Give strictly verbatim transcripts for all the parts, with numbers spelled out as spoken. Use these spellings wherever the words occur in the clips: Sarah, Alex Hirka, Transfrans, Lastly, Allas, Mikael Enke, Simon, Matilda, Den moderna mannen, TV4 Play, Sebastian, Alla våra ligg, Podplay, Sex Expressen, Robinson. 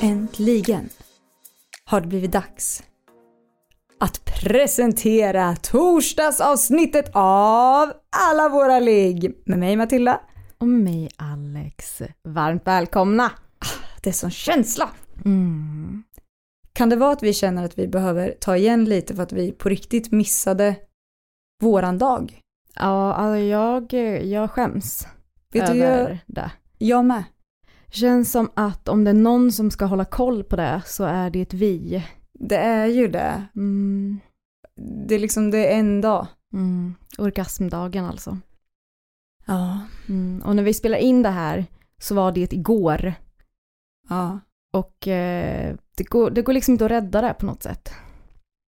Äntligen har det blivit dags att presentera torsdagsavsnittet av Alla våra ligg. Med mig Matilda. Och med mig Alex. Varmt välkomna. Det är sån känsla. Mm. Kan det vara att vi känner att vi behöver ta igen lite för att vi på riktigt missade våran dag? Ja, alltså jag, jag skäms. Vet du, jag, det. Jag med. Känns som att om det är någon som ska hålla koll på det så är det ett vi. Det är ju det. Mm. Det är liksom det är en dag. Mm. Orgasmdagen alltså. Ja. Mm. Och när vi spelar in det här så var det igår. Ja. Och eh, det, går, det går liksom inte att rädda det på något sätt.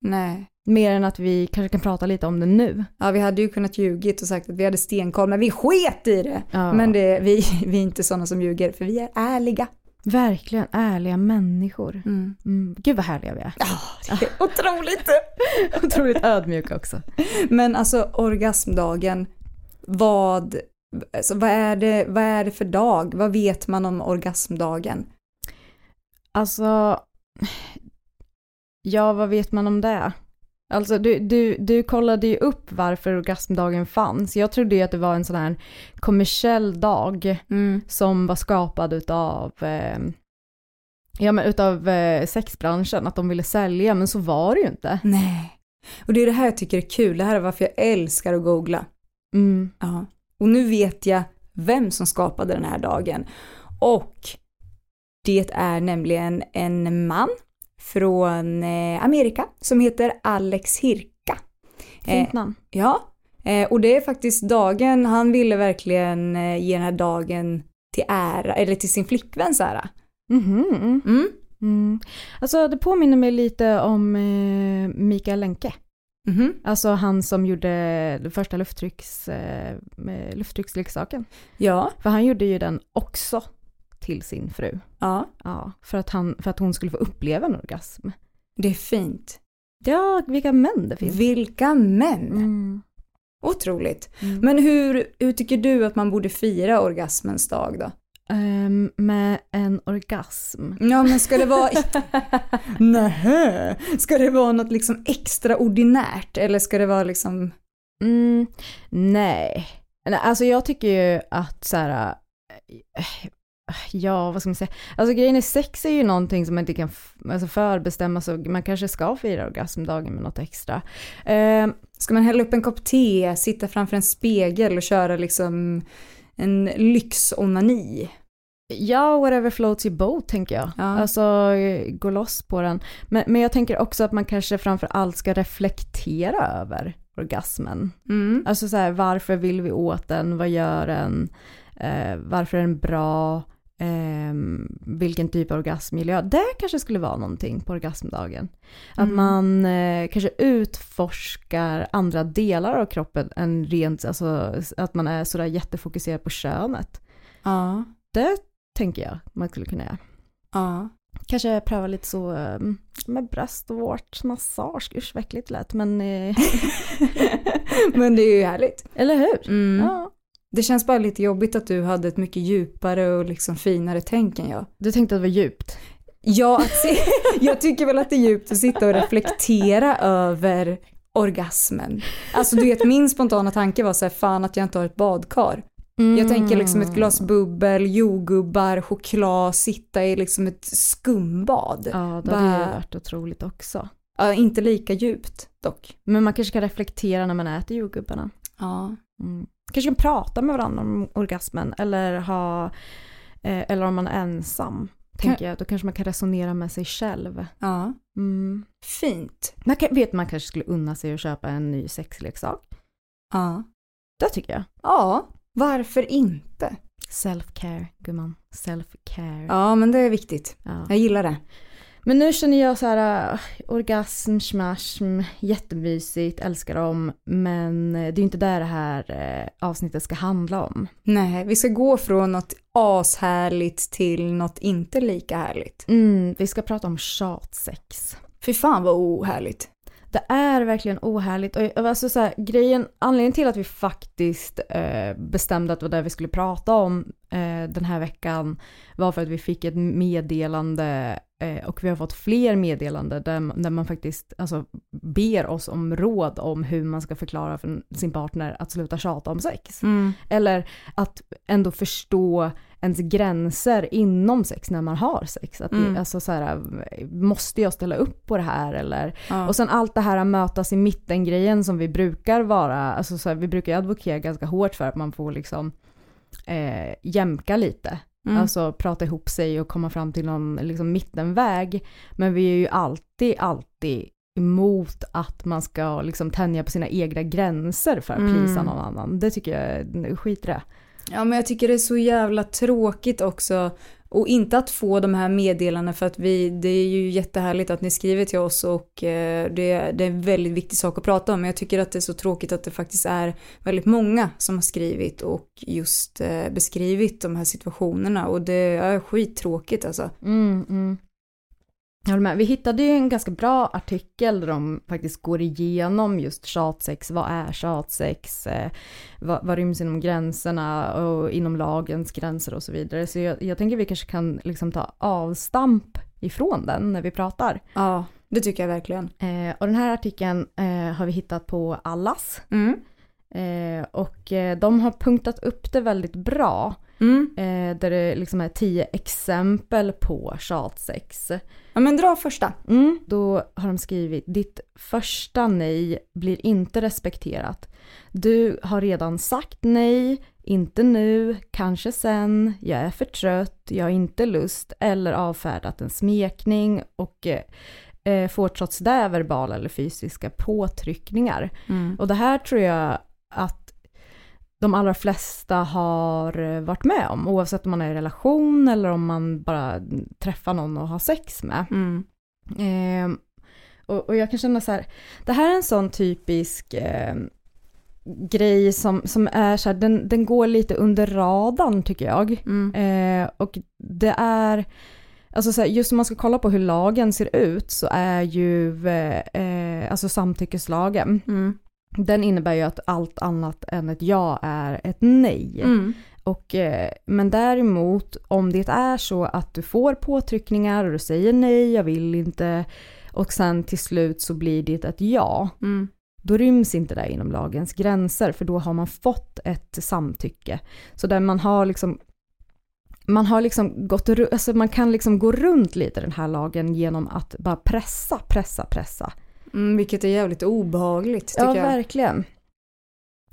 Nej. Mer än att vi kanske kan prata lite om det nu. Ja, vi hade ju kunnat ljugit och sagt att vi hade stenkoll, men vi sket i det. Ja. Men det, vi, vi är inte sådana som ljuger, för vi är ärliga. Verkligen ärliga människor. Mm. Mm. Gud vad härliga vi är. Ja, det är otroligt. Otroligt ödmjuka också. Men alltså orgasmdagen, vad, alltså, vad, är det, vad är det för dag? Vad vet man om orgasmdagen? Alltså, ja, vad vet man om det? Alltså, du, du, du kollade ju upp varför orgasmdagen fanns. Jag trodde ju att det var en sån här kommersiell dag mm. som var skapad utav, eh, ja, men utav eh, sexbranschen, att de ville sälja, men så var det ju inte. Nej, och det är det här jag tycker är kul. Det här är varför jag älskar att googla. Mm. Ja. Och nu vet jag vem som skapade den här dagen. Och det är nämligen en man från Amerika som heter Alex Hirka. Fint namn. Eh, ja, eh, och det är faktiskt dagen, han ville verkligen ge den här dagen till ära, eller till sin flickvän Sarah. Mm-hmm. Mm. Mm. Alltså det påminner mig lite om eh, Mikael Enke. Mm-hmm. Alltså han som gjorde den första lufttrycks, eh, lufttrycksleksaken. Ja. För han gjorde ju den också till sin fru. Ja. Ja, för att han för att hon skulle få uppleva en orgasm. Det är fint. Ja, vilka män det finns. Vilka män. Mm. Otroligt. Mm. Men hur hur tycker du att man borde fira orgasmens dag då? Um, med en orgasm. Ja, men ska det vara Nähä. Ska det vara något liksom extraordinärt eller ska det vara liksom mm, nej. Alltså jag tycker ju att så här äh, ja, vad ska man säga? Alltså grejen är, sex är ju någonting som man inte kan f- alltså förbestämma, så man kanske ska fira orgasmdagen med något extra. Eh, ska man hälla upp en kopp te, sitta framför en spegel och köra liksom en lyxonani? Ja, whatever floats your boat, tänker jag. Ja. Alltså, gå loss på den. Men, men jag tänker också att man kanske framför allt ska reflektera över orgasmen. Mm. Alltså så här, varför vill vi åt den? Vad gör den? Eh, varför är den bra? Eh, vilken typ av orgasmmiljö. Det kanske skulle vara någonting på orgasmdagen. Att mm. man eh, kanske utforskar andra delar av kroppen än rent, alltså, att man är sådär jättefokuserad på könet. Ja. Det tänker jag man skulle kunna göra. Ja. Kanske pröva lite så eh, med bröstvårtsmassage. Ursäktligt lätt, men eh. men det är ju härligt. Eller hur? Mm. Ja. Det känns bara lite jobbigt att du hade ett mycket djupare och liksom finare tänk än jag. Du tänkte att det var djupt? Ja, att se, jag tycker väl att det är djupt att sitta och reflektera över orgasmen. Alltså du vet, min spontana tanke var så här, fan att jag inte har ett badkar. Mm. Jag tänker liksom ett glas bubbel, jordgubbar, choklad, sitta i liksom ett skumbad. Ja, det hade ju varit otroligt också. Ja, inte lika djupt dock. Men man kanske kan reflektera när man äter jordgubbarna. Ja. Mm. Kanske kan prata med varandra om orgasmen eller, ha, eh, eller om man är ensam, tänker jag. Då kanske man kan resonera med sig själv. Ja, mm. Fint. Man kan, vet man kanske skulle unna sig att köpa en ny sexleksak. Ja. Det tycker jag. Ja, varför inte? Self-care, gumman. Self-care. Ja, men det är viktigt. Ja. Jag gillar det. Men nu känner jag så här uh, orgasm, smashm, jättemysigt, älskar dem. Men det är ju inte där det här uh, avsnittet ska handla om. Nej, vi ska gå från något ashärligt till något inte lika härligt. Mm, vi ska prata om tjatsex. Fy fan vad ohärligt. Det är verkligen ohärligt. Och alltså så här, grejen, anledningen till att vi faktiskt eh, bestämde att det var det vi skulle prata om eh, den här veckan var för att vi fick ett meddelande eh, och vi har fått fler meddelanden där, där man faktiskt alltså, ber oss om råd om hur man ska förklara för sin partner att sluta tjata om sex. Mm. Eller att ändå förstå ens gränser inom sex när man har sex. Att mm. det, alltså så här, måste jag ställa upp på det här? Eller? Ja. Och sen allt det här att mötas i mitten-grejen som vi brukar vara, alltså så här, vi brukar advokera ganska hårt för att man får liksom eh, jämka lite. Mm. Alltså prata ihop sig och komma fram till någon liksom, mittenväg. Men vi är ju alltid, alltid emot att man ska liksom, tänja på sina egna gränser för att mm. plisa någon annan. Det tycker jag, skit det. Ja, men jag tycker det är så jävla tråkigt också. Och inte att få de här meddelandena för att vi, det är ju jättehärligt att ni skriver till oss och eh, det, det är en väldigt viktig sak att prata om. Men jag tycker att det är så tråkigt att det faktiskt är väldigt många som har skrivit och just eh, beskrivit de här situationerna. Och det är skittråkigt alltså. Mm, mm. Vi hittade ju en ganska bra artikel där de faktiskt går igenom just tjatsex. Vad är tjatsex? Vad, vad ryms inom gränserna och inom lagens gränser och så vidare. Så jag, jag tänker vi kanske kan liksom ta avstamp ifrån den när vi pratar. Ja, det tycker jag verkligen. Eh, och den här artikeln eh, har vi hittat på Allas. Mm. Eh, och de har punktat upp det väldigt bra. Mm. Eh, där det liksom är tio exempel på tjatsex. Ja, men dra första. Mm. Då har de skrivit: ditt första nej blir inte respekterat. Du har redan sagt nej, inte nu, kanske sen, jag är för trött, jag har inte lust, eller avfärdat en smekning och eh, får trots det verbala eller fysiska påtryckningar. Mm. Och det här tror jag att de allra flesta har varit med om, oavsett om man är i relation eller om man bara träffar någon och har sex med. Mm. Eh, och, och jag kan känna så här, det här är en sån typisk eh, grej som, som är så här, den, den går lite under radarn tycker jag. Mm. Eh, och det är, alltså så här, just om man ska kolla på hur lagen ser ut så är ju eh, alltså samtyckeslagen. Mm. Den innebär ju att allt annat än ett ja är ett nej. Mm. Och, men däremot om det är så att du får påtryckningar och du säger nej, jag vill inte och sen till slut så blir det ett ja. Mm. Då ryms inte det inom lagens gränser för då har man fått ett samtycke. Så där man har liksom Man, har liksom gått, alltså man kan liksom gå runt lite den här lagen genom att bara pressa, pressa, pressa. Mm, vilket är jävligt obehagligt tycker jag. Ja, verkligen.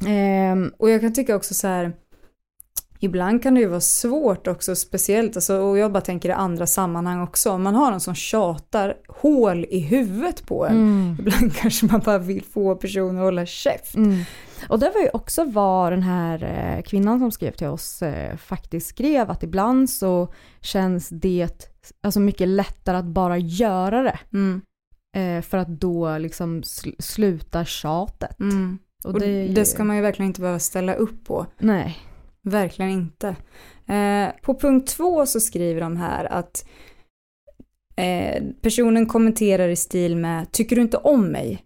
Ehm, och jag kan tycka också så här, ibland kan det ju vara svårt också, speciellt, alltså, och jag bara tänker i andra sammanhang också, om man har någon som tjatar hål i huvudet på en, mm. ibland kanske man bara vill få personer att hålla käft. Mm. Och det var ju också vad den här kvinnan som skrev till oss eh, faktiskt skrev, att ibland så känns det alltså mycket lättare att bara göra det. Mm. För att då liksom sl- slutar tjatet. Mm. Och, det, och ju... det ska man ju verkligen inte behöva ställa upp på. Nej. Verkligen inte. Eh, på punkt två så skriver de här att eh, personen kommenterar i stil med tycker du inte om mig?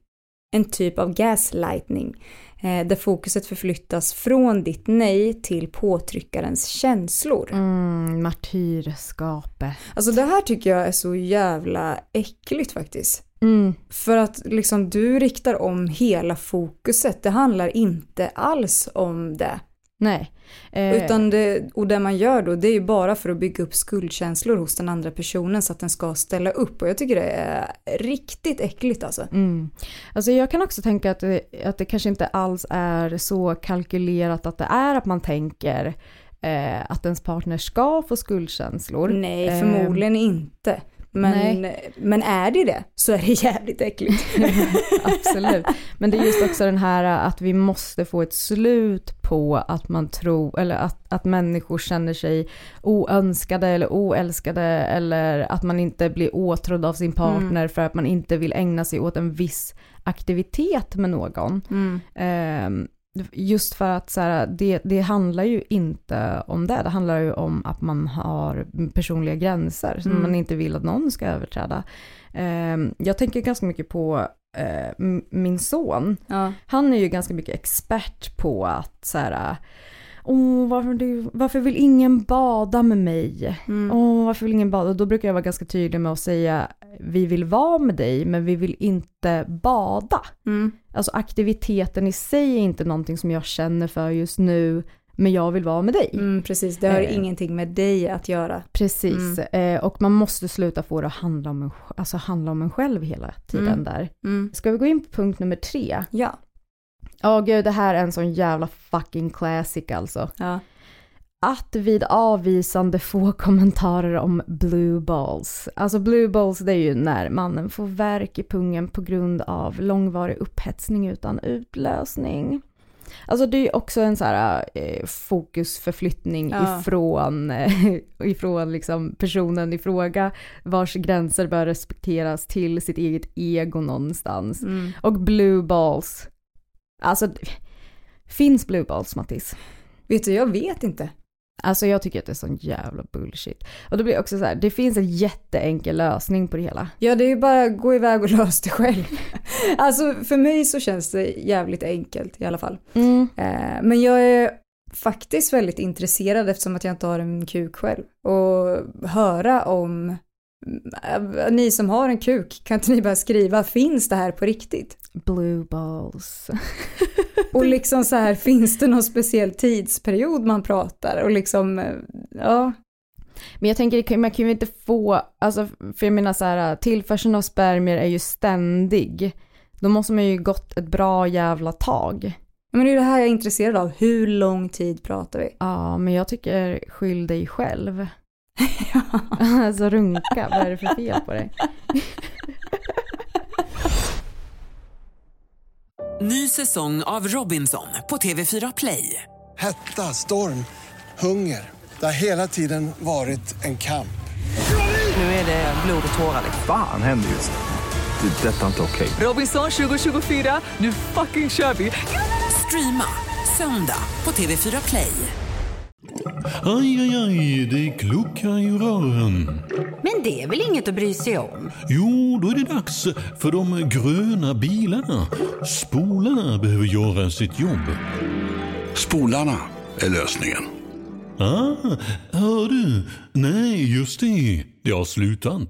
En typ av gaslightning. Eh, där fokuset förflyttas från ditt nej till påtryckarens känslor. Mm, martyrskapet. Alltså det här tycker jag är så jävla äckligt faktiskt. Mm. För att liksom, du riktar om hela fokuset. Det handlar inte alls om det. Nej. Eh. Utan det, och det man gör då, det är ju bara för att bygga upp skuldkänslor hos den andra personen så att den ska ställa upp. Och jag tycker det är riktigt äckligt alltså. Mm. Alltså jag kan också tänka att det, att det kanske inte alls är så kalkylerat att det är att man tänker eh, att ens partner ska få skuldkänslor. Nej, förmodligen eh. inte. Men, men är det det så är det jävligt äckligt. Absolut. Men det är just också den här att vi måste få ett slut på att man tror, eller att, att människor känner sig oönskade eller oälskade, eller att man inte blir åtrådd av sin partner mm. för att man inte vill ägna sig åt en viss aktivitet med någon. Mm. Um, Just för att så här, det, det handlar ju inte om det. Det handlar ju om att man har personliga gränser som mm. man inte vill att någon ska överträda. Eh, jag tänker ganska mycket på eh, m- min son. Ja. Han är ju ganska mycket expert på att så här... Åh, varför, du, varför vill ingen bada med mig? Mm. Åh, varför vill ingen bada? Då brukar jag vara ganska tydlig med att säga vi vill vara med dig, men vi vill inte bada. Mm. Alltså aktiviteten i sig är inte någonting som jag känner för just nu, men jag vill vara med dig. Mm, precis, det har eh. ingenting med dig att göra. Precis, mm. eh, och man måste sluta få det att handla om en, alltså handla om en själv hela tiden mm. där. Mm. Ska vi gå in på punkt nummer tre? Ja. Åh oh, gud, det här är en sån jävla fucking classic alltså. Ja. Att vid avvisande få kommentarer om blue balls. Alltså blue balls, det är ju när mannen får värk i pungen på grund av långvarig upphetsning utan utlösning. Alltså det är också en så här eh, fokusförflyttning ja. ifrån, eh, ifrån liksom personen i fråga vars gränser bör respekteras till sitt eget ego någonstans. Mm. Och blue balls. Alltså, finns blue balls, Mattis? Vet du, jag vet inte. Alltså jag tycker att det är sån jävla bullshit. Och det blir också så här, det finns en jätteenkel lösning på det hela. Ja, det är ju bara att gå iväg och lösa det själv. Alltså för mig så känns det jävligt enkelt i alla fall. Mm. Eh, men jag är faktiskt väldigt intresserad eftersom att jag inte har en kuk själv. Och höra om... Ni som har en kuk, kan inte ni bara skriva, finns det här på riktigt? Blue balls. Och liksom så här, finns det någon speciell tidsperiod man pratar? Och liksom, ja. Men jag tänker, man kan ju inte få, alltså, för jag menar så här, tillförseln av spermier är ju ständig. Då måste man ju gått ett bra jävla tag. Men det är det här jag är intresserad av, hur lång tid pratar vi? Ja, men jag tycker, skyll dig själv. Ja. Alltså runka, vad är det för fel på dig? Ny säsong av Robinson på T V fyra Play. Hetta, storm, hunger. Det har hela tiden varit en kamp. Nu är det blod och tårar liksom. Fan händer just det, det är detta inte okej okay. Robinson tjugo tjugofyra, nu fucking kör vi. Streama söndag på T V fyra Play. Aj, aj, aj, det kluckar i rören. Men det är väl inget att bry sig om? Jo, då är det dags för de gröna bilarna. Spolarna behöver göra sitt jobb. Spolarna är lösningen. Ah, hör du? Nej, just det. Det har slutat.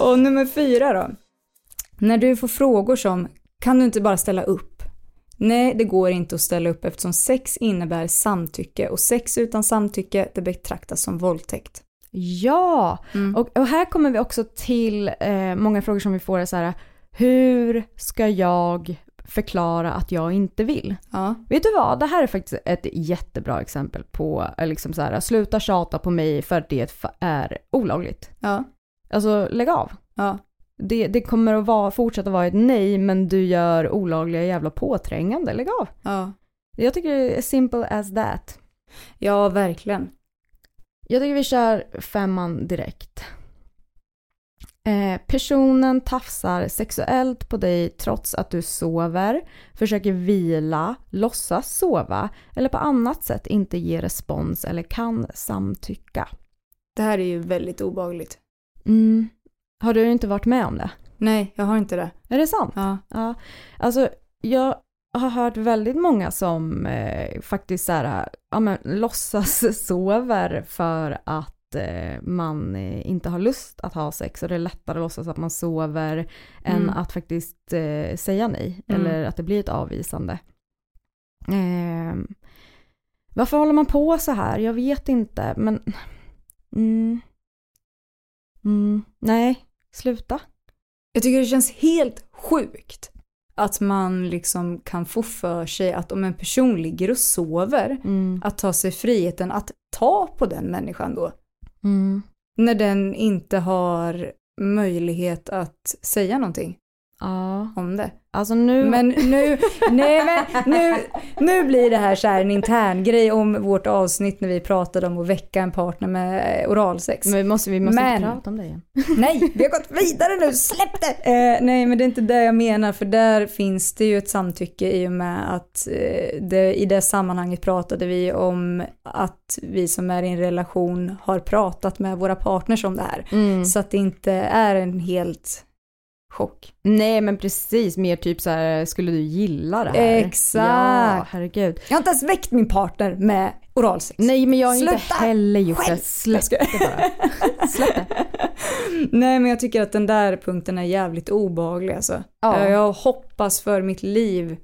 Och nummer fyra då. När du får frågor som, kan du inte bara ställa upp? Nej, det går inte att ställa upp eftersom sex innebär samtycke och sex utan samtycke det betraktas som våldtäkt. Ja, mm. och, och här kommer vi också till eh, många frågor som vi får är så här, hur ska jag förklara att jag inte vill? Ja. Vet du vad, det här är faktiskt ett jättebra exempel på liksom så här, sluta tjata på mig för att det är olagligt. Ja. Alltså, lägg av. Ja. Det, det kommer att vara, fortsätta vara ett nej, men du gör olagliga jävla påträngande, lägg av. Ja. Jag tycker det är simple as that. Ja, verkligen. Jag tycker vi kör femman direkt. Eh, personen tafsar sexuellt på dig trots att du sover, försöker vila, låtsas sova eller på annat sätt inte ger respons eller kan samtycka. Det här är ju väldigt obehagligt. Mm. Har du inte varit med om det? Nej, jag har inte det. Är det sant? Ja. Ja. Alltså, jag har hört väldigt många som eh, faktiskt så här, ja, men, låtsas sover för att eh, man inte har lust att ha sex, och det är lättare att låtsas att man sover mm. än att faktiskt eh, säga nej mm. eller att det blir ett avvisande. Eh, varför håller man på så här? Jag vet inte, men mm. Mm. nej, sluta. Jag tycker det känns helt sjukt att man liksom kan få för sig att om en person ligger och sover mm. att ta sig friheten att ta på den människan då. Mm. När den inte har möjlighet att säga någonting ja. Om det. Alltså nu... Men nu, nej, men nu, nu blir det här, så här en intern grej om vårt avsnitt när vi pratade om att väcka en partner med oralsex. Men vi måste, vi måste men, inte prata om det igen. Nej, vi har gått vidare nu, släpp det! Eh, nej, men det är inte det jag menar, för där finns det ju ett samtycke i och med att eh, det, i det sammanhanget pratade vi om att vi som är i en relation har pratat med våra partners om det här. Mm. Så att det inte är en helt... chock. Nej, men precis. Mer typ så här, skulle du gilla det här? Exakt. Ja, herregud. Jag har inte ens väckt min partner med oralsex. Nej, men jag har Sluta inte heller gjort själv. Det. Släpp det bara. Släpp det. Nej, men jag tycker att den där punkten är jävligt obehaglig. Alltså. Ja. Jag hoppas för mitt liv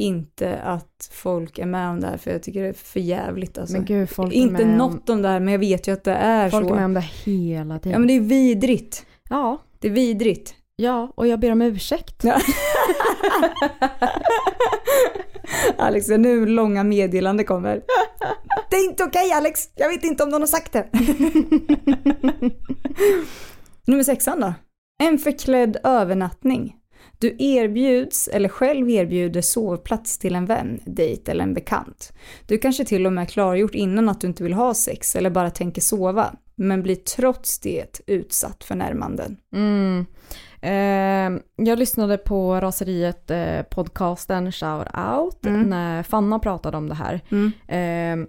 inte att folk är med om det här, för jag tycker det är för jävligt. Alltså. Men gud, folk är inte med något om det här, men jag vet ju att det är folk så. Folk är med om det hela tiden. Ja, men det är vidrigt. Ja. Det är vidrigt. Ja, och jag ber om ursäkt. Ja. Alex, nu långa meddelande kommer. Det är inte okej, Alex. Jag vet inte om någon har sagt det. Nummer sexan då. En förklädd övernattning. Du erbjuds eller själv erbjuder sovplats till en vän, dejt eller en bekant. Du kanske till och med klargjort innan att du inte vill ha sex eller bara tänker sova, men blir trots det utsatt för närmanden. Mm. Eh, jag lyssnade på Raseriet eh, podcasten Shout Out mm. när Fanna pratade om det här. Mm. Eh,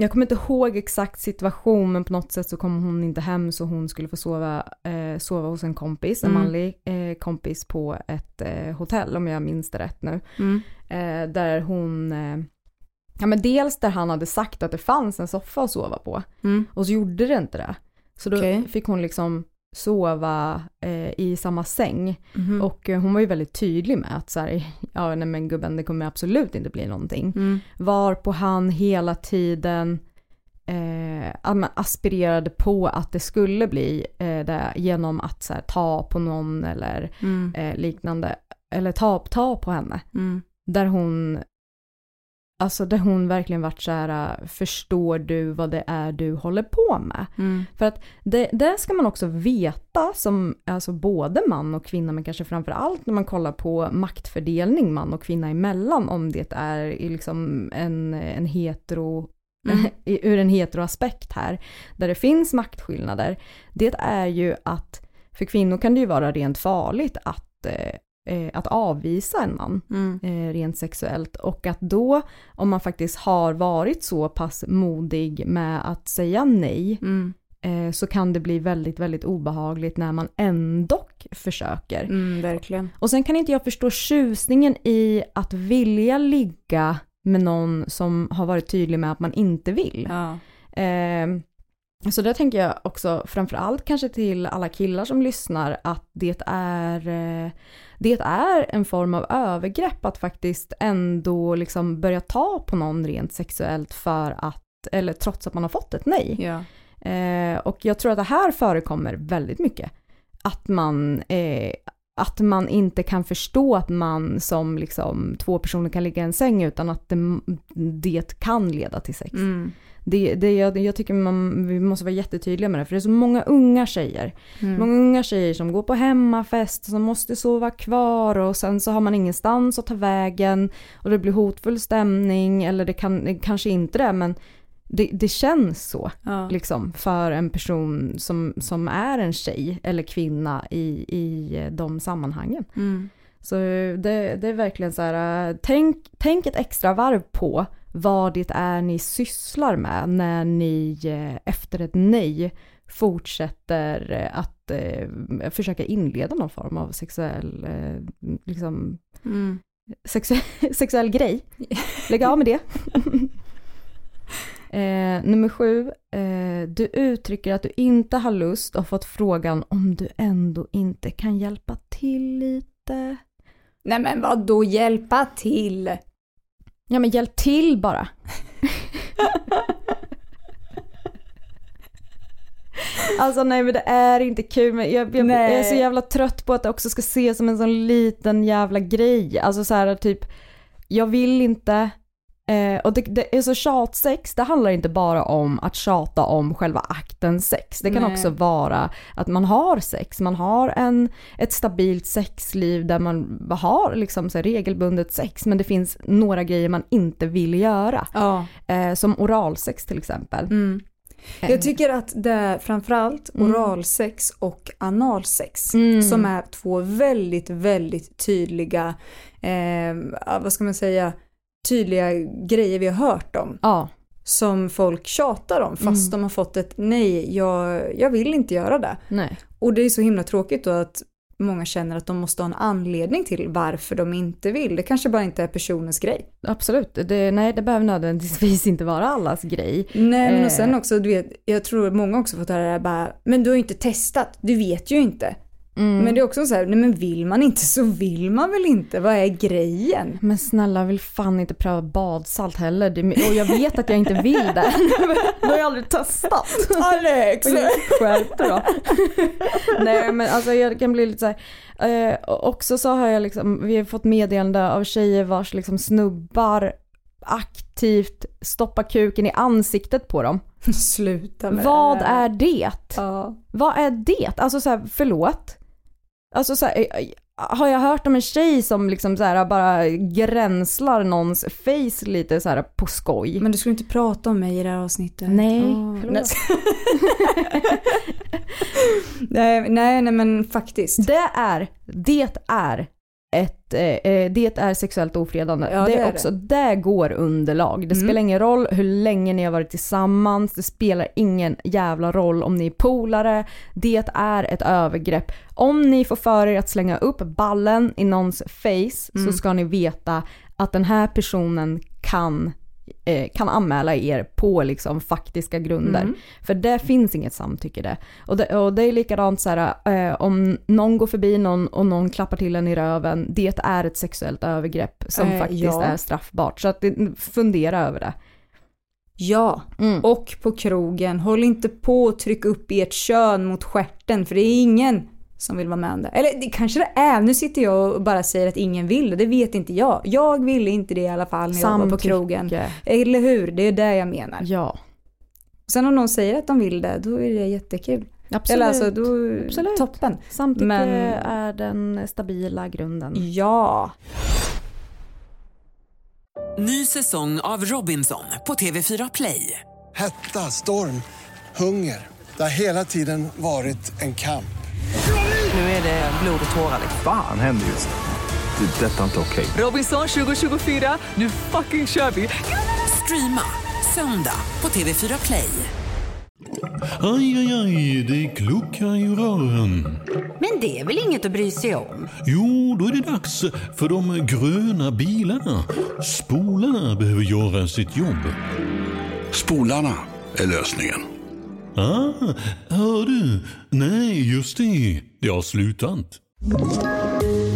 jag kommer inte ihåg exakt situation, men på något sätt så kom hon inte hem, så hon skulle få sova, eh, sova hos en kompis, mm. en manlig eh, kompis på ett eh, hotell, om jag minns det rätt nu. Mm. Eh, där hon... Eh, Ja, men dels där han hade sagt att det fanns en soffa att sova på. Mm. Och så gjorde det inte det. Så då okay. fick hon liksom sova eh, i samma säng. Mm. Och eh, hon var ju väldigt tydlig med att så här, ja, nej, men gubben, det kommer absolut inte bli någonting. Mm. Varpå han hela tiden eh, aspirerade på att det skulle bli eh, det genom att så här, ta på någon eller mm. eh, liknande. Eller ta, ta på henne. Mm. Där hon... Alltså där hon verkligen varit så här, förstår du vad det är du håller på med? Mm. För att det, det ska man också veta som alltså både man och kvinna, men kanske framförallt när man kollar på maktfördelning man och kvinna emellan, om det är liksom en, en hetero, mm. ur en heteroaspekt här, där det finns maktskillnader, det är ju att för kvinnor kan det ju vara rent farligt att att avvisa en man mm. rent sexuellt, och att då om man faktiskt har varit så pass modig med att säga nej mm. så kan det bli väldigt, väldigt obehagligt när man ändå försöker. Mm, verkligen. Och sen kan inte jag förstå tjusningen i att vilja ligga med någon som har varit tydlig med att man inte vill. Ja. Eh, så där tänker jag också framförallt kanske till alla killar som lyssnar, att det är eh, det är en form av övergrepp att faktiskt ändå liksom börja ta på någon rent sexuellt för att, eller trots att man har fått ett nej. Ja. Eh, och jag tror att det här förekommer väldigt mycket. Att man, eh, att man inte kan förstå att man som liksom två personer kan ligga i en säng utan att det, det kan leda till sex. Mm. Det, det, jag, jag tycker man, vi måste vara jättetydliga med det, för det är så många unga tjejer mm. många unga tjejer som går på hemmafest, som måste sova kvar, och sen så har man ingenstans att ta vägen och det blir hotfull stämning, eller det kan det, kanske inte det, men det, det känns så ja. Liksom, för en person som, som är en tjej eller kvinna i, i de sammanhangen mm. så det, det är verkligen så här, tänk, tänk ett extra varv på vad det är ni sysslar med när ni efter ett nej fortsätter att eh, försöka inleda någon form av sexuell eh, liksom, mm. sexu- sexuell grej. Lägg av med det. Eh, nummer sju. Eh, du uttrycker att du inte har lust och fått frågan om du ändå inte kan hjälpa till lite. Nej men vad då hjälpa till? Ja men hjälp till bara. Alltså nej men det är inte kul, men jag, jag, jag är så jävla trött på att det också ska ses som en sån liten jävla grej. Alltså så här typ, jag vill inte eh, och det, det är så tjatsex, det handlar inte bara om att tjata om själva akten sex. Det kan nej. också vara att man har sex, man har en, ett stabilt sexliv där man har liksom så här regelbundet sex, men det finns några grejer man inte vill göra. Ja. eh, Som oralsex till exempel. Mm. Jag tycker att det är framförallt oralsex och analsex mm. som är två väldigt, väldigt tydliga, eh, vad ska man säga, tydliga grejer vi har hört om. Ja. Som folk tjatar om fast mm. de har fått ett nej, jag, jag vill inte göra det. Nej. Och det är så himla tråkigt då att många känner att de måste ha en anledning till varför de inte vill. Det kanske bara inte är personens grej. Absolut. Det, nej, det behöver nödvändigtvis inte vara allas grej. Nej, men och sen också, du vet, jag tror att många också fått höra det här bara, men du har ju inte testat, du vet ju inte. Mm. Men det är också så här, nej men vill man inte så vill man väl inte, vad är grejen? Men snälla, vill fan inte pröva badsalt heller, det, och jag vet att jag inte vill det. Då har jag aldrig testat. Alex! Skärp dig då. Nej men alltså jag kan bli lite så här. Eh, också så har jag liksom, vi har fått meddelande av tjejer vars liksom snubbar aktivt stoppa kuken i ansiktet på dem. Sluta med vad det. Är det? Ja. Vad är det? Alltså så här, förlåt. Alltså så här, har jag hört om en tjej som liksom så här bara gränslar någons face lite så här på skoj. Men du skulle inte prata om mig i det här avsnittet. Nej. Oh, nej. nej, nej, nej men faktiskt. Det är det är ett eh, det är sexuellt ofredande. Ja, det, det är också det. Det går underlag. Det mm. spelar ingen roll hur länge ni har varit tillsammans. Det spelar ingen jävla roll om ni är polare. Det är ett övergrepp. Om ni får för er att slänga upp ballen i någons face mm. så ska ni veta att den här personen kan kan anmäla er på liksom faktiska grunder. Mm. För det finns inget samtycke där. Och det, och det är likadant så här, eh, om någon går förbi någon och någon klappar till en i röven, det är ett sexuellt övergrepp som eh, faktiskt ja. är straffbart. Så att fundera över det. Ja, mm. och på krogen, håll inte på och tryck upp ert kön mot stjärten, för det är ingen som vill vara med om det. Eller det kanske det är. Nu sitter jag och bara säger att ingen vill. Det vet inte jag. Jag ville inte det i alla fall när jag var på krogen. Eller hur? Det är det jag menar. Ja. Sen om någon säger att de vill det, då är det jättekul. Absolut. Eller alltså, då Absolut. Toppen. Samtycke Men... är den stabila grunden. Ja. Ny säsong av Robinson på T V fyra Play. Hetta, storm, hunger. Det har hela tiden varit en kamp. Nu är det blod och tårar. Fan händer just det. Det är detta inte okej. Okay. Robinson tjugo tjugofyra, nu fucking kör vi. Streama söndag på T V fyra Play. Aj, aj, aj, det kluckar ju rören. Men det är väl inget att bry sig om? Jo, då är det dags för de gröna bilarna. Spolarna behöver göra sitt jobb. Spolarna är lösningen. Ah, hör du? Nej, just det. Jag har slutat.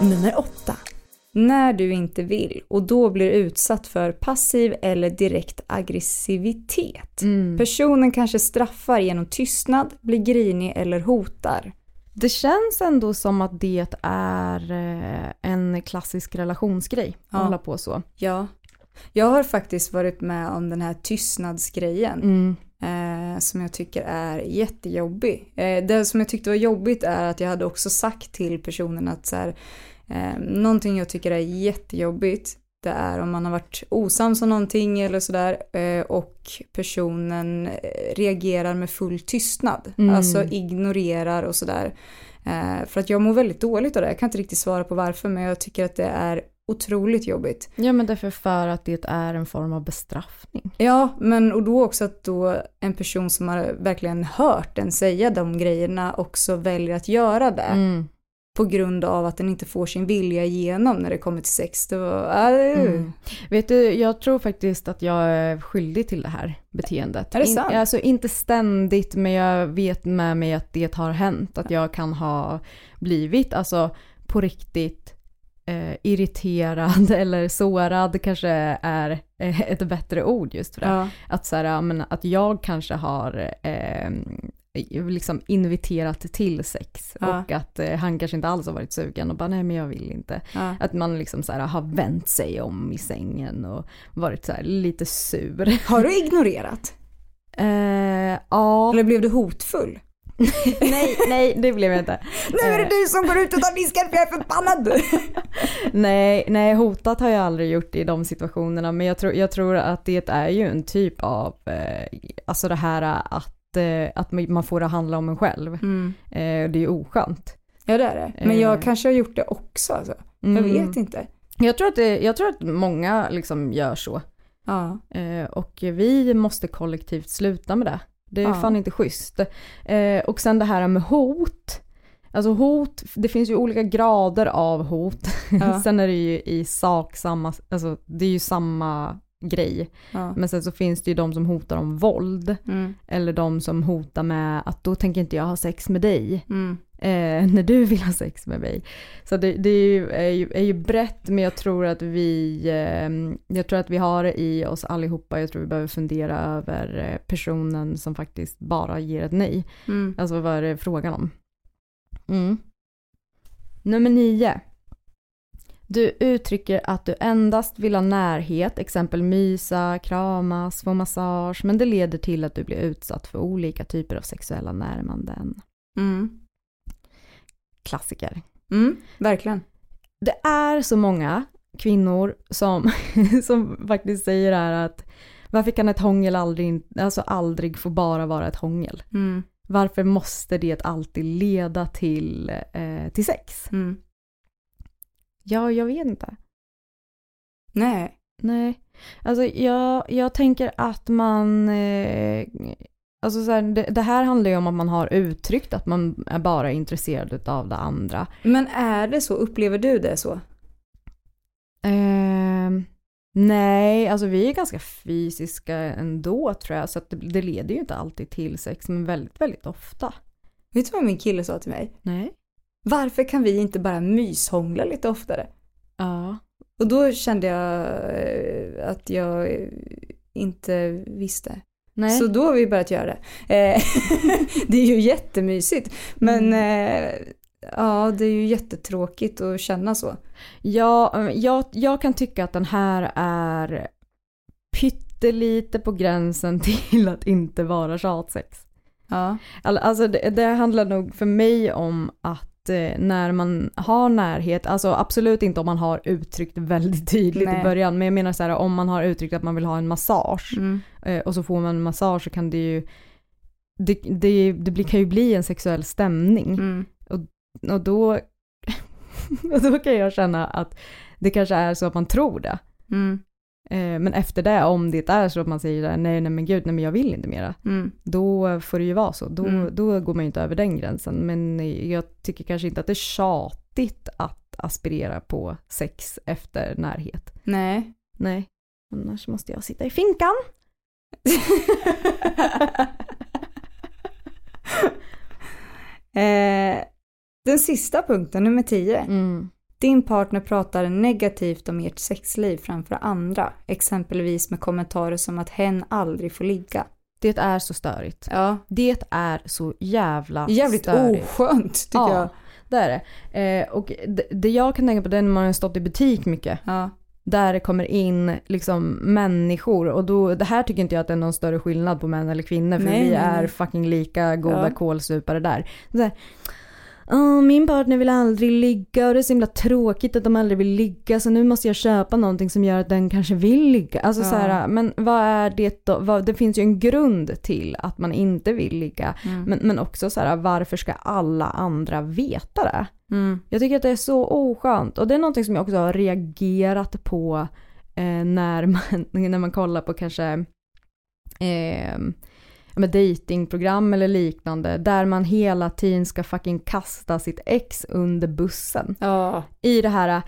Nummer åtta. När du inte vill och då blir utsatt för passiv eller direkt aggressivitet. Mm. Personen kanske straffar genom tystnad, blir grinig eller hotar. Det känns ändå som att det är en klassisk relationsgrej att ja. hålla på så. Ja, jag har faktiskt varit med om den här tystnadsgrejen mm. eh, som jag tycker är jättejobbig. Eh, det som jag tyckte var jobbigt är att jag hade också sagt till personen att så här, eh, någonting jag tycker är jättejobbigt det är om man har varit osams om någonting eller sådär och personen reagerar med full tystnad. Mm. Alltså ignorerar och sådär. För att jag mår väldigt dåligt av det. Jag kan inte riktigt svara på varför, men jag tycker att det är otroligt jobbigt. Ja, men därför för att det är en form av bestraffning. Ja, men och då också att då en person som har verkligen hört den säga de grejerna också väljer att göra det. Mm. På grund av att den inte får sin vilja igenom när det kommer till sex. Det var, mm. Vet du, jag tror faktiskt att jag är skyldig till det här beteendet. Är det sant? In, alltså inte ständigt, men jag vet med mig att det har hänt. Att jag kan ha blivit alltså, på riktigt eh, irriterad eller sårad kanske är eh, ett bättre ord just för det. Ja. Att, så här, men, att jag kanske har... Eh, liksom inviterat till sex ja. och att eh, han kanske inte alls har varit sugen och bara nej men jag vill inte ja. att man liksom så här har vänt sig om i sängen och varit så här lite sur. Har du ignorerat? eh, ja. Eller blev du hotfull? nej, nej, det blev jag inte. Nu är det du som går ut och tar disken för jag är förbannad. nej, nej, hotat har jag aldrig gjort i de situationerna, men jag tror, jag tror att det är ju en typ av eh, alltså det här att att man får det handla om en själv. Mm. Det är oskönt. Ja, det är det. Men jag kanske har gjort det också. Alltså. Jag mm. vet inte. Jag tror att, det, jag tror att många liksom gör så. Ja. Och vi måste kollektivt sluta med det. Det är ja. fan inte schysst. Och sen det här med hot. Alltså hot, det finns ju olika grader av hot. Ja. Sen är det ju i sak samma... Alltså det är ju samma... grej. Ja. Men sen så finns det ju de som hotar om våld mm. eller de som hotar med att då tänker inte jag ha sex med dig mm. eh, när du vill ha sex med mig. Så det, det är, ju, är, ju, är ju brett, men jag tror att vi eh, jag tror att vi har det i oss allihopa. Jag tror vi behöver fundera över personen som faktiskt bara ger ett nej. Mm. Alltså vad är det frågan om? Mm. Nummer nio. Du uttrycker att du endast vill ha närhet, exempel mysa, kramas, få massage, men det leder till att du blir utsatt för olika typer av sexuella närmanden. Mm. Klassiker. Mm, verkligen. Det är så många kvinnor som, som faktiskt säger här att varför kan ett hångel aldrig, alltså aldrig få bara vara ett hångel? Mm. Varför måste det alltid leda till, eh, till sex? Mm. Ja, jag vet inte. Nej. Nej. Alltså jag, jag tänker att man... Eh, alltså så här, det, det här handlar ju om att man har uttryckt att man är bara intresserad av det andra. Men är det så? Upplever du det så? Eh, nej, alltså vi är ganska fysiska ändå tror jag. Så att det, det leder ju inte alltid till sex, men väldigt, väldigt ofta. Vet du vad min kille sa till mig? Nej. Varför kan vi inte bara myshångla lite oftare? Ja. Och då kände jag att jag inte visste. Nej. Så då har vi börjat göra det. Det är ju jättemysigt. Men mm. ja, det är ju jättetråkigt att känna så. Ja, jag, jag kan tycka att den här är pyttelite på gränsen till att inte vara tjatsex. Ja. Alltså det, det handlar nog för mig om att när man har närhet, alltså absolut inte om man har uttryckt väldigt tydligt Nej. I början, men jag menar så här, om man har uttryckt att man vill ha en massage mm. och så får man en massage så kan det ju det, det, det kan ju bli en sexuell stämning mm. och, och då och då kan jag känna att det kanske är så att man tror det mm. men efter det, om det är så att man säger nej, nej men gud, nej men jag vill inte mera mm. då får det ju vara så då, mm. då går man ju inte över den gränsen, men jag tycker kanske inte att det är tjatigt att aspirera på sex efter närhet. Nej, nej. Annars måste jag sitta i finkan. eh, den sista punkten, nummer tio. Mm. Din partner pratar negativt om ert sexliv framför andra. Exempelvis med kommentarer som att hen aldrig får ligga. Det är så störigt. Ja. Det är så jävla Jävligt störigt. Oskönt tycker ja, jag. Det är det. Eh, och det, det jag kan tänka på det när man har stått i butik mycket. Ja. Där det kommer in liksom människor. Och då, det här tycker inte jag att det är någon större skillnad på män eller kvinnor. För nej, vi är fucking lika goda ja. Kålsupare där. Så här, oh, min partner vill aldrig ligga och det är så himla tråkigt att de aldrig vill ligga, så nu måste jag köpa någonting som gör att den kanske vill ligga. Alltså, ja. Så här, men vad är det då? Vad, det finns ju en grund till att man inte vill ligga. Mm. Men, men också så här, varför ska alla andra veta det? Mm. Jag tycker att det är så oskönt. Och det är någonting som jag också har reagerat på eh, när, man, när man kollar på kanske... Eh, med datingprogram eller liknande där man hela tiden ska fucking kasta sitt ex under bussen. Oh. I det här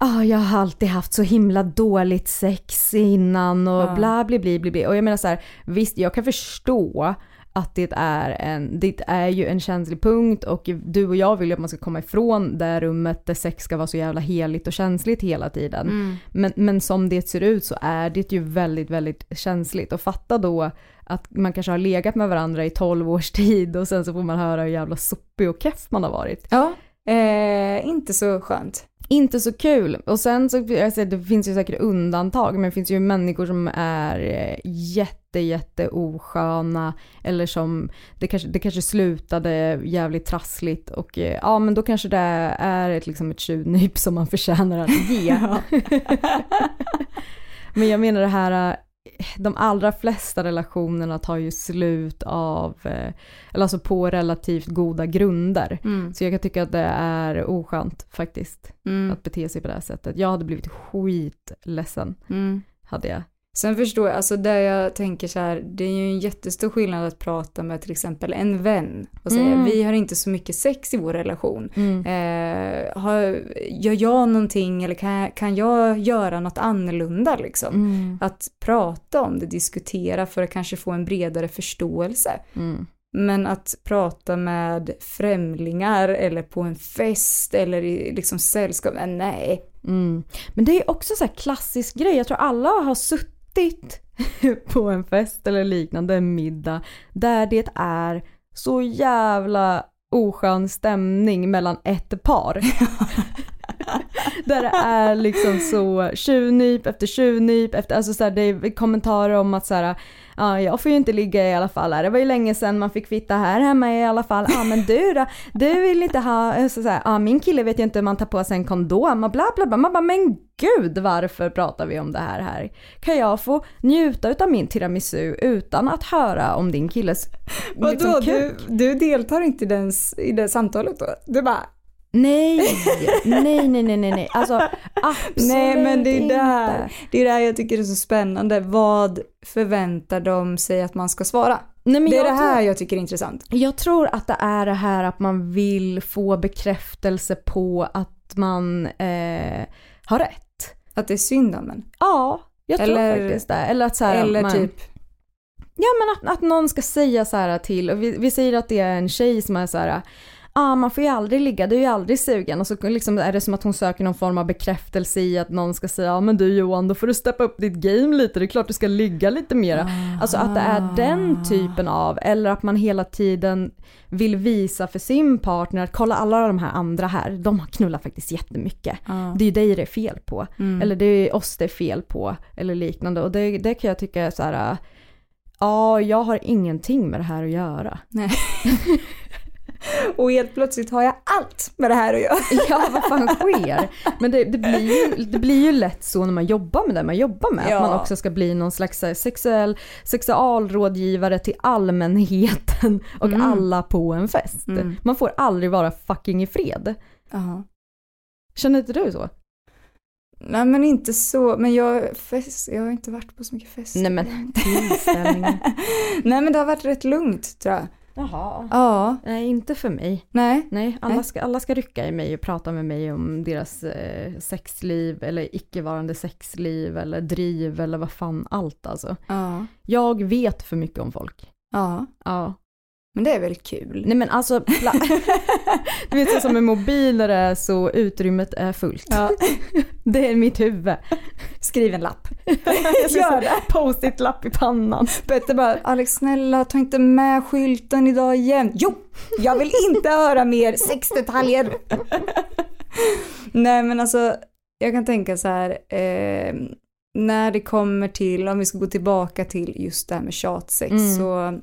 oh, jag har alltid haft så himla dåligt sex innan och oh. bla bli bli bli. Och jag menar så här, visst jag kan förstå att det är en det är ju en känslig punkt och du och jag vill ju att man ska komma ifrån det rummet där sex ska vara så jävla heligt och känsligt hela tiden. Mm. Men men som det ser ut så är det ju väldigt väldigt känsligt, och fatta då att man kanske har legat med varandra i tolv års tid och sen så får man höra hur jävla soppig och keff man har varit. Ja, eh, inte så skönt. Inte så kul. Och sen så jag säger, det finns ju säkert undantag, men det finns ju människor som är jätte jätte osköna, eller som det kanske, det kanske slutade jävligt trassligt och ja, men då kanske det är ett, liksom ett tjuvnyp som man förtjänar att ge. Men jag menar det här, de allra flesta relationerna tar ju slut av eller alltså på relativt goda grunder. Mm. Så jag kan tycka att det är oskönt faktiskt mm. att bete sig på det här sättet. Jag hade blivit skitledsen. Mm. Hade jag. Sen förstår jag, alltså där jag tänker så här, det är ju en jättestor skillnad att prata med till exempel en vän och säga, mm. vi har inte så mycket sex i vår relation. Mm. Eh, har, gör jag någonting eller kan, kan jag göra något annorlunda liksom? Mm. Att prata om det, diskutera för att kanske få en bredare förståelse. Mm. Men att prata med främlingar eller på en fest eller i liksom sällskap, nej. Mm. Men det är också så här klassisk grej, jag tror alla har suttit på en fest eller liknande, en middag där det är så jävla oskön stämning mellan ett par. Där det är liksom så tjuvnyp efter tjuvnyp efter, alltså så här, det är kommentarer om att så här, ah, jag får ju inte ligga i alla fall, det var ju länge sedan man fick fitta här hemma i alla fall, ja ah, men du då, du vill inte ha så, så här, ah, min kille vet ju inte hur man tar på sig en kondom och bla bla bla, man bara men gud varför pratar vi om det här här? Kan jag få njuta utav min tiramisu utan att höra om din killes liksom, kuk? Du, du deltar inte i, den, i det samtalet då? Du bara Nej, nej, nej, nej, nej. Alltså, absolut nej, men det är där, det är där jag tycker det är så spännande. Vad förväntar de sig att man ska svara? Nej, men det är det här tror, jag tycker är intressant. Jag tror att det är det här att man vill få bekräftelse på att man eh, har rätt. Att det är synd om en. Ja, jag tror eller, faktiskt det. Eller, att så här, eller man, typ... Ja, men att, att någon ska säga så här till. Och vi, vi säger att det är en tjej som är så här... ah, man får ju aldrig ligga, du är ju aldrig sugen, och så liksom är det som att hon söker någon form av bekräftelse i att någon ska säga, ja ah, men du Johan, då får du steppa upp ditt game lite, det är klart du ska ligga lite mer. Ah. Alltså att det är den typen av, eller att man hela tiden vill visa för sin partner att kolla alla de här andra här, de har knullat faktiskt jättemycket. Ah. Det är ju dig det är fel på, mm. eller det är oss det är fel på eller liknande, och det, det kan jag tycka är så här, ja ah, jag har ingenting med det här att göra. Nej. Och helt plötsligt har jag allt med det här att göra. Ja, vad fan sker? Men det, det, blir ju, det blir ju lätt så när man jobbar med det man jobbar med. Ja. Att man också ska bli någon slags sexuell, sexualrådgivare till allmänheten och mm. alla på en fest. Mm. Man får aldrig vara fucking i fred. Uh-huh. Känner inte du så? Nej, men inte så. Men jag, fest, jag har inte varit på så mycket fest. Nej, men tillställningen. Nej, men det har varit rätt lugnt, tror jag. Jaha. Ja. Nej, inte för mig. Nej. Nej, alla ska, alla ska rycka i mig och prata med mig om deras eh, sexliv eller icke-varande sexliv eller driv eller vad fan allt alltså. Ja. Jag vet för mycket om folk. Ja. Ja. Men det är väl kul. Nej men alltså pla- du vet så som en mobil där det är så utrymmet är fullt. Ja. Det är mitt huvud. Skriv en lapp. Jag gör det. Post-it lapp i pannan. Bättre bara, Alex snälla ta inte med skylten idag igen. Jo, jag vill inte höra mer sexdetaljer. Nej men alltså jag kan tänka så här eh, när det kommer till om vi ska gå tillbaka till just det här med tjatsex mm. så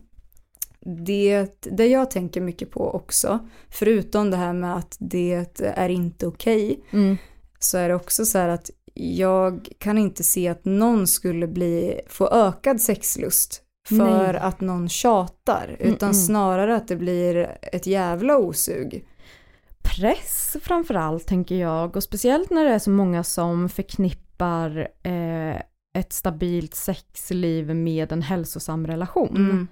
Det, det jag tänker mycket på också, förutom det här med att det är inte okej, mm. så är det också så här att jag kan inte se att någon skulle bli, få ökad sexlust för Nej. Att någon tjatar, utan Mm-mm. snarare att det blir ett jävla osug. Press framförallt, tänker jag, och speciellt när det är så många som förknippar eh, ett stabilt sexliv med en hälsosam relation. Mm.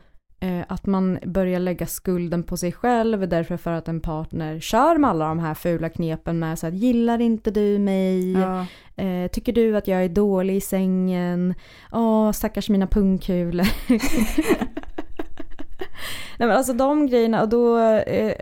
Att man börjar lägga skulden på sig själv därför för att en partner kör med alla de här fula knepen med så att gillar inte du mig? Ja. Eh, tycker du att jag är dålig i sängen? Åh, stackars mina pungkulor. Nej, men alltså de grejerna, och då eh,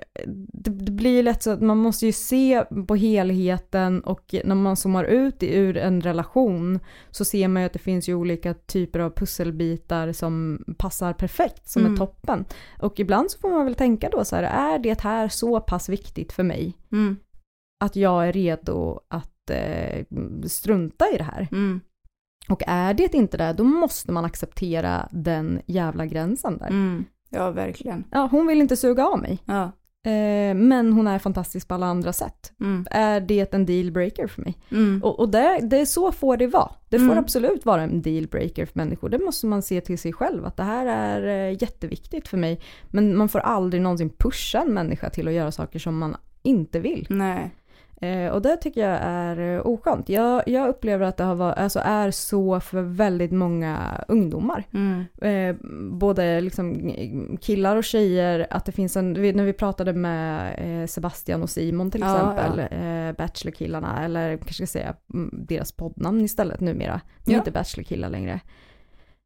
det, det blir ju lätt så att man måste ju se på helheten, och när man zoomar ut i, ur en relation så ser man ju att det finns ju olika typer av pusselbitar som passar perfekt, som mm. är toppen. Och ibland så får man väl tänka då så här, är det här så pass viktigt för mig mm. att jag är redo att eh, strunta i det här? Mm. Och är det inte det, då måste man acceptera den jävla gränsen där. Mm. Ja, verkligen. Ja, hon vill inte suga av mig. Ja. Eh, men hon är fantastisk på alla andra sätt. Mm. Är det en dealbreaker för mig? Mm. Och, och det, det är så får det vara. Det får mm. absolut vara en dealbreaker för människor. Det måste man se till sig själv. Att det här är jätteviktigt för mig. Men man får aldrig någonsin pusha en människa till att göra saker som man inte vill. Nej. Eh, och det tycker jag är oskönt. Jag, jag upplever att det har varit, alltså är så för väldigt många ungdomar. Mm. Eh, både liksom killar och tjejer. Att det finns en, när vi pratade med eh, Sebastian och Simon till ja, exempel. Ja. Eh, Bachelor-killarna, eller kanske ska säga deras poddnamn istället numera. De är ja. Inte Bachelor-killar längre.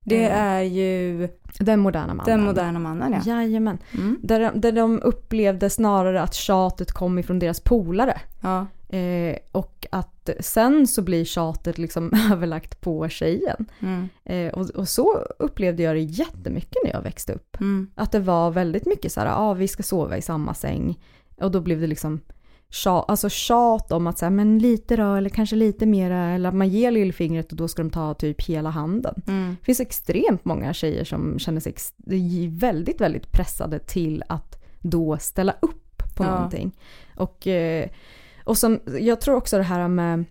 Det är ju Den moderna mannen. Den moderna mannen, ja. Jajamän. Mm. Där, de, där de upplevde snarare att tjatet kom ifrån deras polare. Ja. Eh, och att sen så blir tjatet liksom överlagt på tjejen. Mm. Eh, och, och så upplevde jag det jättemycket när jag växte upp. Mm. Att det var väldigt mycket så här, ja ah, vi ska sova i samma säng. Och då blev det liksom tjat, alltså tjat om att säga men lite då, eller kanske lite mera, eller att man ger lillfingret och då ska de ta typ hela handen. Mm. Det finns extremt många tjejer som känner sig ex- väldigt, väldigt pressade till att då ställa upp på ja. Någonting. Och, och som, jag tror också det här med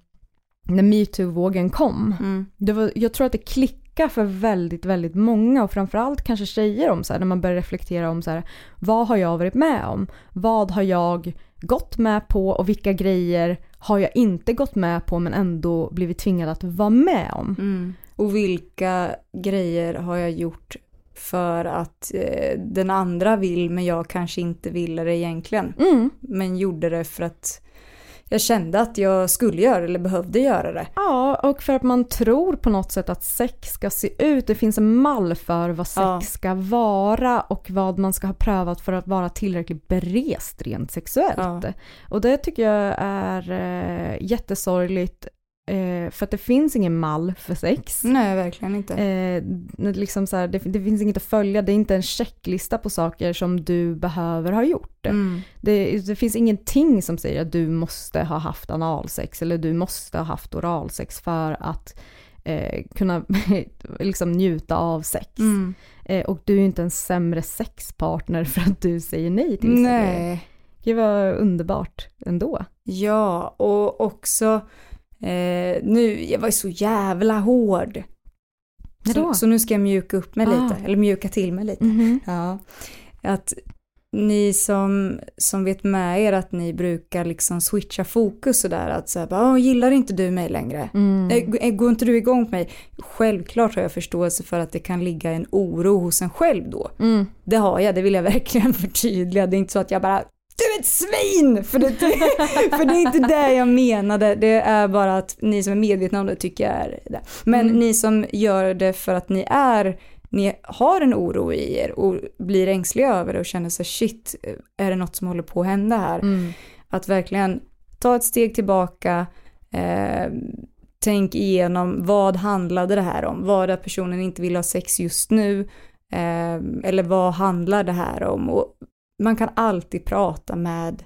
när MeToo-vågen kom, mm. det var, jag tror att det klickade för väldigt, väldigt många, och framförallt kanske tjejer, om så här, när man börjar reflektera om så här, vad har jag varit med om? Vad har jag gått med på, och vilka grejer har jag inte gått med på men ändå blivit tvingad att vara med om? Mm. Och vilka grejer har jag gjort för att eh, den andra vill men jag kanske inte ville det egentligen. Mm. Men gjorde det för att jag kände att jag skulle göra eller behövde göra det. Ja, och för att man tror på något sätt att sex ska se ut. Det finns en mall för vad sex ja. Ska vara och vad man ska ha prövat för att vara tillräckligt berest rent sexuellt. Ja. Och det tycker jag är eh, jättesorgligt. Eh, för att det finns ingen mall för sex. Nej, verkligen inte. Eh, liksom så här, det, det finns inget att följa. Det är inte en checklista på saker som du behöver ha gjort. Mm. Det, det finns ingenting som säger att du måste ha haft analsex eller du måste ha haft oralsex för att eh, kunna liksom njuta av sex. Mm. Eh, och du är ju inte en sämre sexpartner för att du säger nej till vissa nej. Grejer. Det var underbart ändå. Ja, och också... Eh, nu, jag var ju så jävla hård så, så nu ska jag mjuka upp mig ah. lite, eller mjuka till mig lite mm-hmm. ja. Att ni som, som vet med er att ni brukar liksom switcha fokus sådär, att såhär, oh, gillar inte du mig längre? Mm. Eh, går inte du igång på mig? Självklart har jag förståelse för att det kan ligga en oro hos en själv då mm. det har jag, det vill jag verkligen förtydliga. Det är inte så att jag bara du är ett svin! För det, för det är inte det jag menade. Det är bara att ni som är medvetna om det tycker jag är det. Men mm. ni som gör det för att ni är, ni har en oro i er och blir ängsliga över det och känner så shit, är det något som håller på att hända här? Mm. Att verkligen ta ett steg tillbaka, eh, tänk igenom vad handlade det här om? Var det att personen inte vill ha sex just nu? Eh, eller vad handlar det här om? Och man kan alltid prata med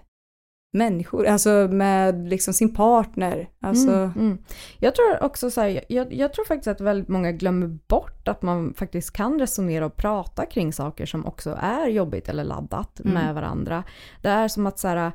människor, alltså med liksom sin partner. Alltså... Mm, mm. Jag tror också så här, jag, jag tror faktiskt att väldigt många glömmer bort att man faktiskt kan resonera och prata kring saker som också är jobbigt eller laddat mm. med varandra. Det är som att så här,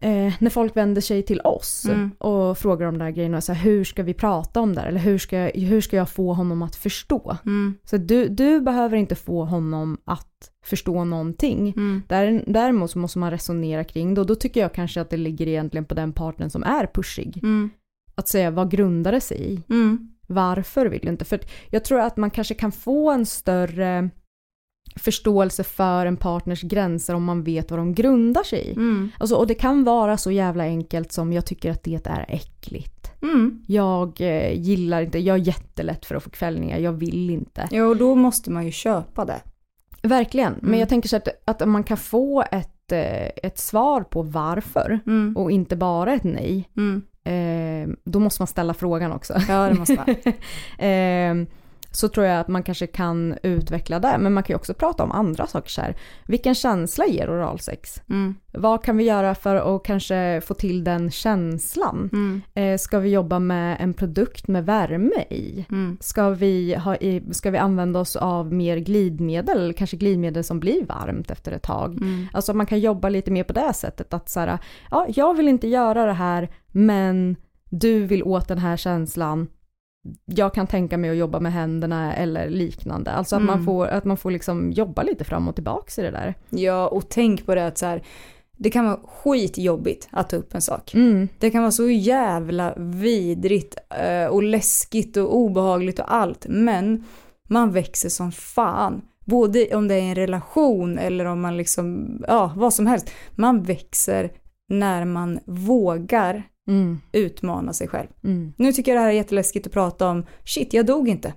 eh, när folk vänder sig till oss mm. och frågar om de där grejerna, så här, hur ska vi prata om det här? Eller hur ska, hur ska jag få honom att förstå? Mm. Så du, du behöver inte få honom att förstå någonting. Mm. Där, däremot så måste man resonera kring det. Och då tycker jag kanske att det ligger egentligen på den parten som är pushig. Mm. Att säga, vad grundar det sig i? Mm. Varför vill du inte? För jag tror att man kanske kan få en större förståelse för en partners gränser om man vet vad de grundar sig i. Mm. Alltså, och det kan vara så jävla enkelt som, jag tycker att det är äckligt. Mm. Jag eh, gillar inte, jag är jättelätt för att få kvällningar, jag vill inte. Ja, och då måste man ju köpa det. Verkligen, mm. men jag tänker så att, att man kan få ett, ett svar på varför mm. och inte bara ett nej. Mm. Eh, då måste man ställa frågan också. Ja, det måste man. eh, så tror jag att man kanske kan utveckla det. Men man kan ju också prata om andra saker så här. Vilken känsla ger oralsex? Mm. Vad kan vi göra för att kanske få till den känslan? Mm. Eh, ska vi jobba med en produkt med värme i? Mm. Ska vi ha i, ska vi använda oss av mer glidmedel? Kanske glidmedel som blir varmt efter ett tag. Mm. Alltså man kan jobba lite mer på det sättet. Att så här, ja, jag vill inte göra det här, men du vill åt den här känslan. Jag kan tänka mig att jobba med händerna eller liknande. Alltså att mm. man får, att man får liksom jobba lite fram och tillbaka i det där. Ja, och tänk på det att så här, det kan vara skitjobbigt att ta upp en sak. Mm. Det kan vara så jävla vidrigt och läskigt och obehagligt och allt. Men man växer som fan. Både om det är en relation eller om man liksom, ja, vad som helst. Man växer när man vågar Mm. utmana sig själv. Mm. Nu tycker jag det här är jätteläskigt att prata om. Shit, jag dog inte.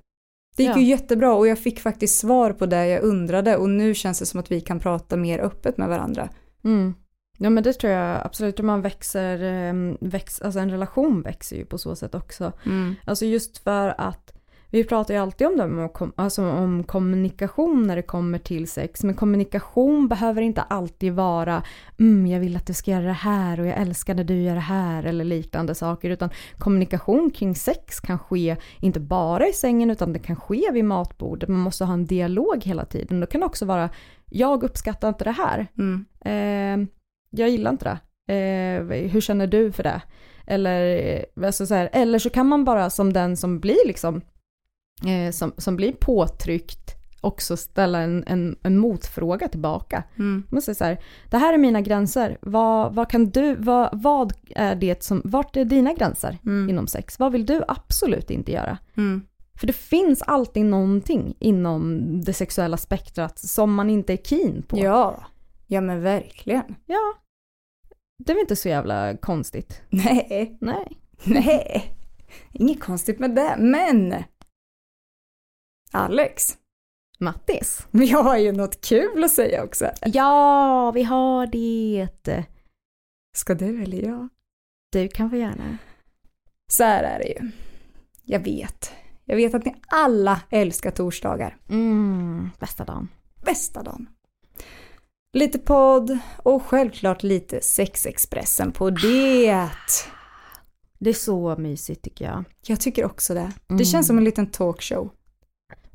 Det gick ja. ju jättebra och jag fick faktiskt svar på det jag undrade, och nu känns det som att vi kan prata mer öppet med varandra. Mm. Ja, men det tror jag absolut. Man växer, växer, alltså en relation växer ju på så sätt också. Mm. Alltså just för att vi pratar ju alltid om, dem, alltså om kommunikation när det kommer till sex. Men kommunikation behöver inte alltid vara mm, jag vill att du ska göra det här och jag älskar när du gör det här eller liknande saker. Utan kommunikation kring sex kan ske inte bara i sängen, utan det kan ske vid matbordet. Man måste ha en dialog hela tiden. Då kan det också vara, jag uppskattar inte det här. Mm. Eh, jag gillar inte det. Eh, hur känner du för det? Eller, alltså så här, eller så kan man bara som den som blir liksom Som, som blir påtryckt också ställa en, en, en motfråga tillbaka. Mm. Man säger så här, det här är mina gränser. Vad, vad kan du, vad, vad är det som, vart är dina gränser mm. inom sex? Vad vill du absolut inte göra? Mm. För det finns alltid någonting inom det sexuella spektrat som man inte är keen på. Ja, ja men verkligen. Ja, det är väl inte så jävla konstigt. Nej. Nej. Nej. Inget konstigt med det, men... Alex. Mattis. Vi har ju något kul att säga också. Ja, vi har det. Ska du eller jag? Du kan få gärna. Så här är det ju. Jag vet. Jag vet att ni alla älskar torsdagar. Mm, bästa dagen. Bästa dagen. Lite podd och självklart lite Sex Expressen på det. Det är så mysigt tycker jag. Jag tycker också det. Det mm. känns som en liten talkshow.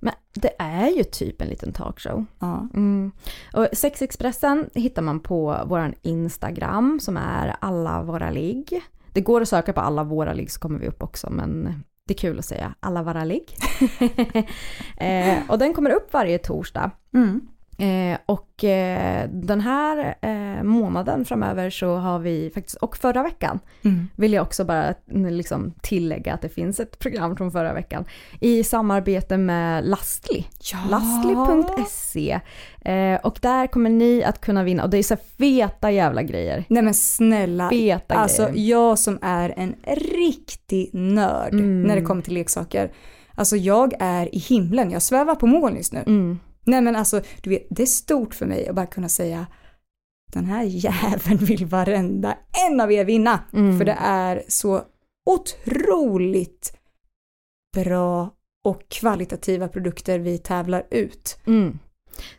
Men det är ju typ en liten talkshow. Ja. Mm. Och Sex Expressen hittar man på vår Instagram som är Alla våra ligg. Det går att söka på Alla våra ligg så kommer vi upp också, men det är kul att säga Alla våra ligg. eh, och den kommer upp varje torsdag. Mm. Eh, och eh, den här eh, månaden framöver så har vi faktiskt, och förra veckan mm. vill jag också bara liksom tillägga att det finns ett program från förra veckan i samarbete med Lastly. Ja. Lastly punkt se eh, och där kommer ni att kunna vinna, och det är så feta jävla grejer. Nej men snälla, feta alltså grejer. Jag som är en riktig nörd mm. när det kommer till leksaker, alltså jag är i himlen, jag svävar på moln just nu. Mm. Nej men alltså, du vet, det är stort för mig att bara kunna säga, den här jäveln vill varenda en av er vinna. Mm. För det är så otroligt bra och kvalitativa produkter vi tävlar ut. Mm.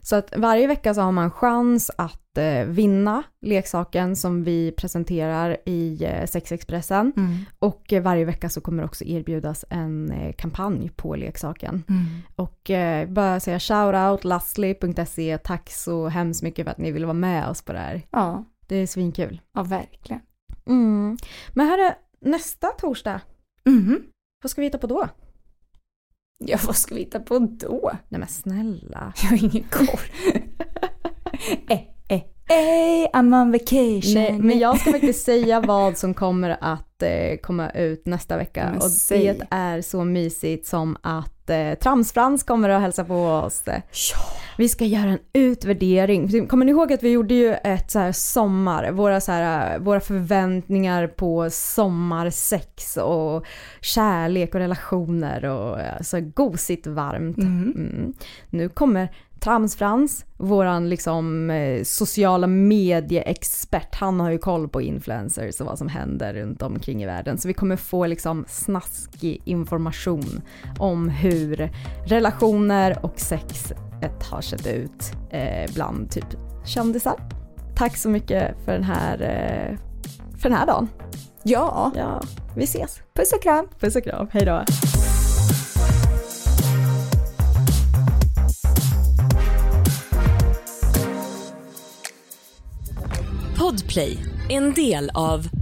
Så att varje vecka så har man chans att eh, vinna leksaken som vi presenterar i eh, Sex Expressen. Mm. Och eh, varje vecka så kommer också erbjudas en eh, kampanj på leksaken. Mm. Och eh, bara säga shoutout lastly punkt se. Tack så hemskt mycket för att ni vill vara med oss på det här. Ja. Det är svinkul. Ja, verkligen. Mm. Men här är nästa torsdag. Mm. Vad ska vi hitta på då? Ja, vad ska vi hitta på då? Nej men snälla. Jag har ingen koll. eh, eh, eh, I'm on vacation. Nej, men jag ska faktiskt säga vad som kommer att eh, komma ut nästa vecka. Men och säg. Det är så mysigt som att eh, Transfrans kommer att hälsa på oss. Ja. Vi ska göra en utvärdering. Kommer ni ihåg att vi gjorde ju ett så här sommar, våra, så här, våra förväntningar på sommarsex och kärlek och relationer och alltså, gosigt varmt. Mm. Mm. Nu kommer Transfrans, våran liksom, sociala medieexpert. Han har ju koll på influencers och vad som händer runt omkring i världen. Så vi kommer få liksom, snaskig information om hur relationer och sex har sett ut eh, bland typ kändisar. Tack så mycket för den här eh, för den här dagen. Ja. ja, vi ses. Puss och kram. Puss och kram. Hej då. Podplay, en del av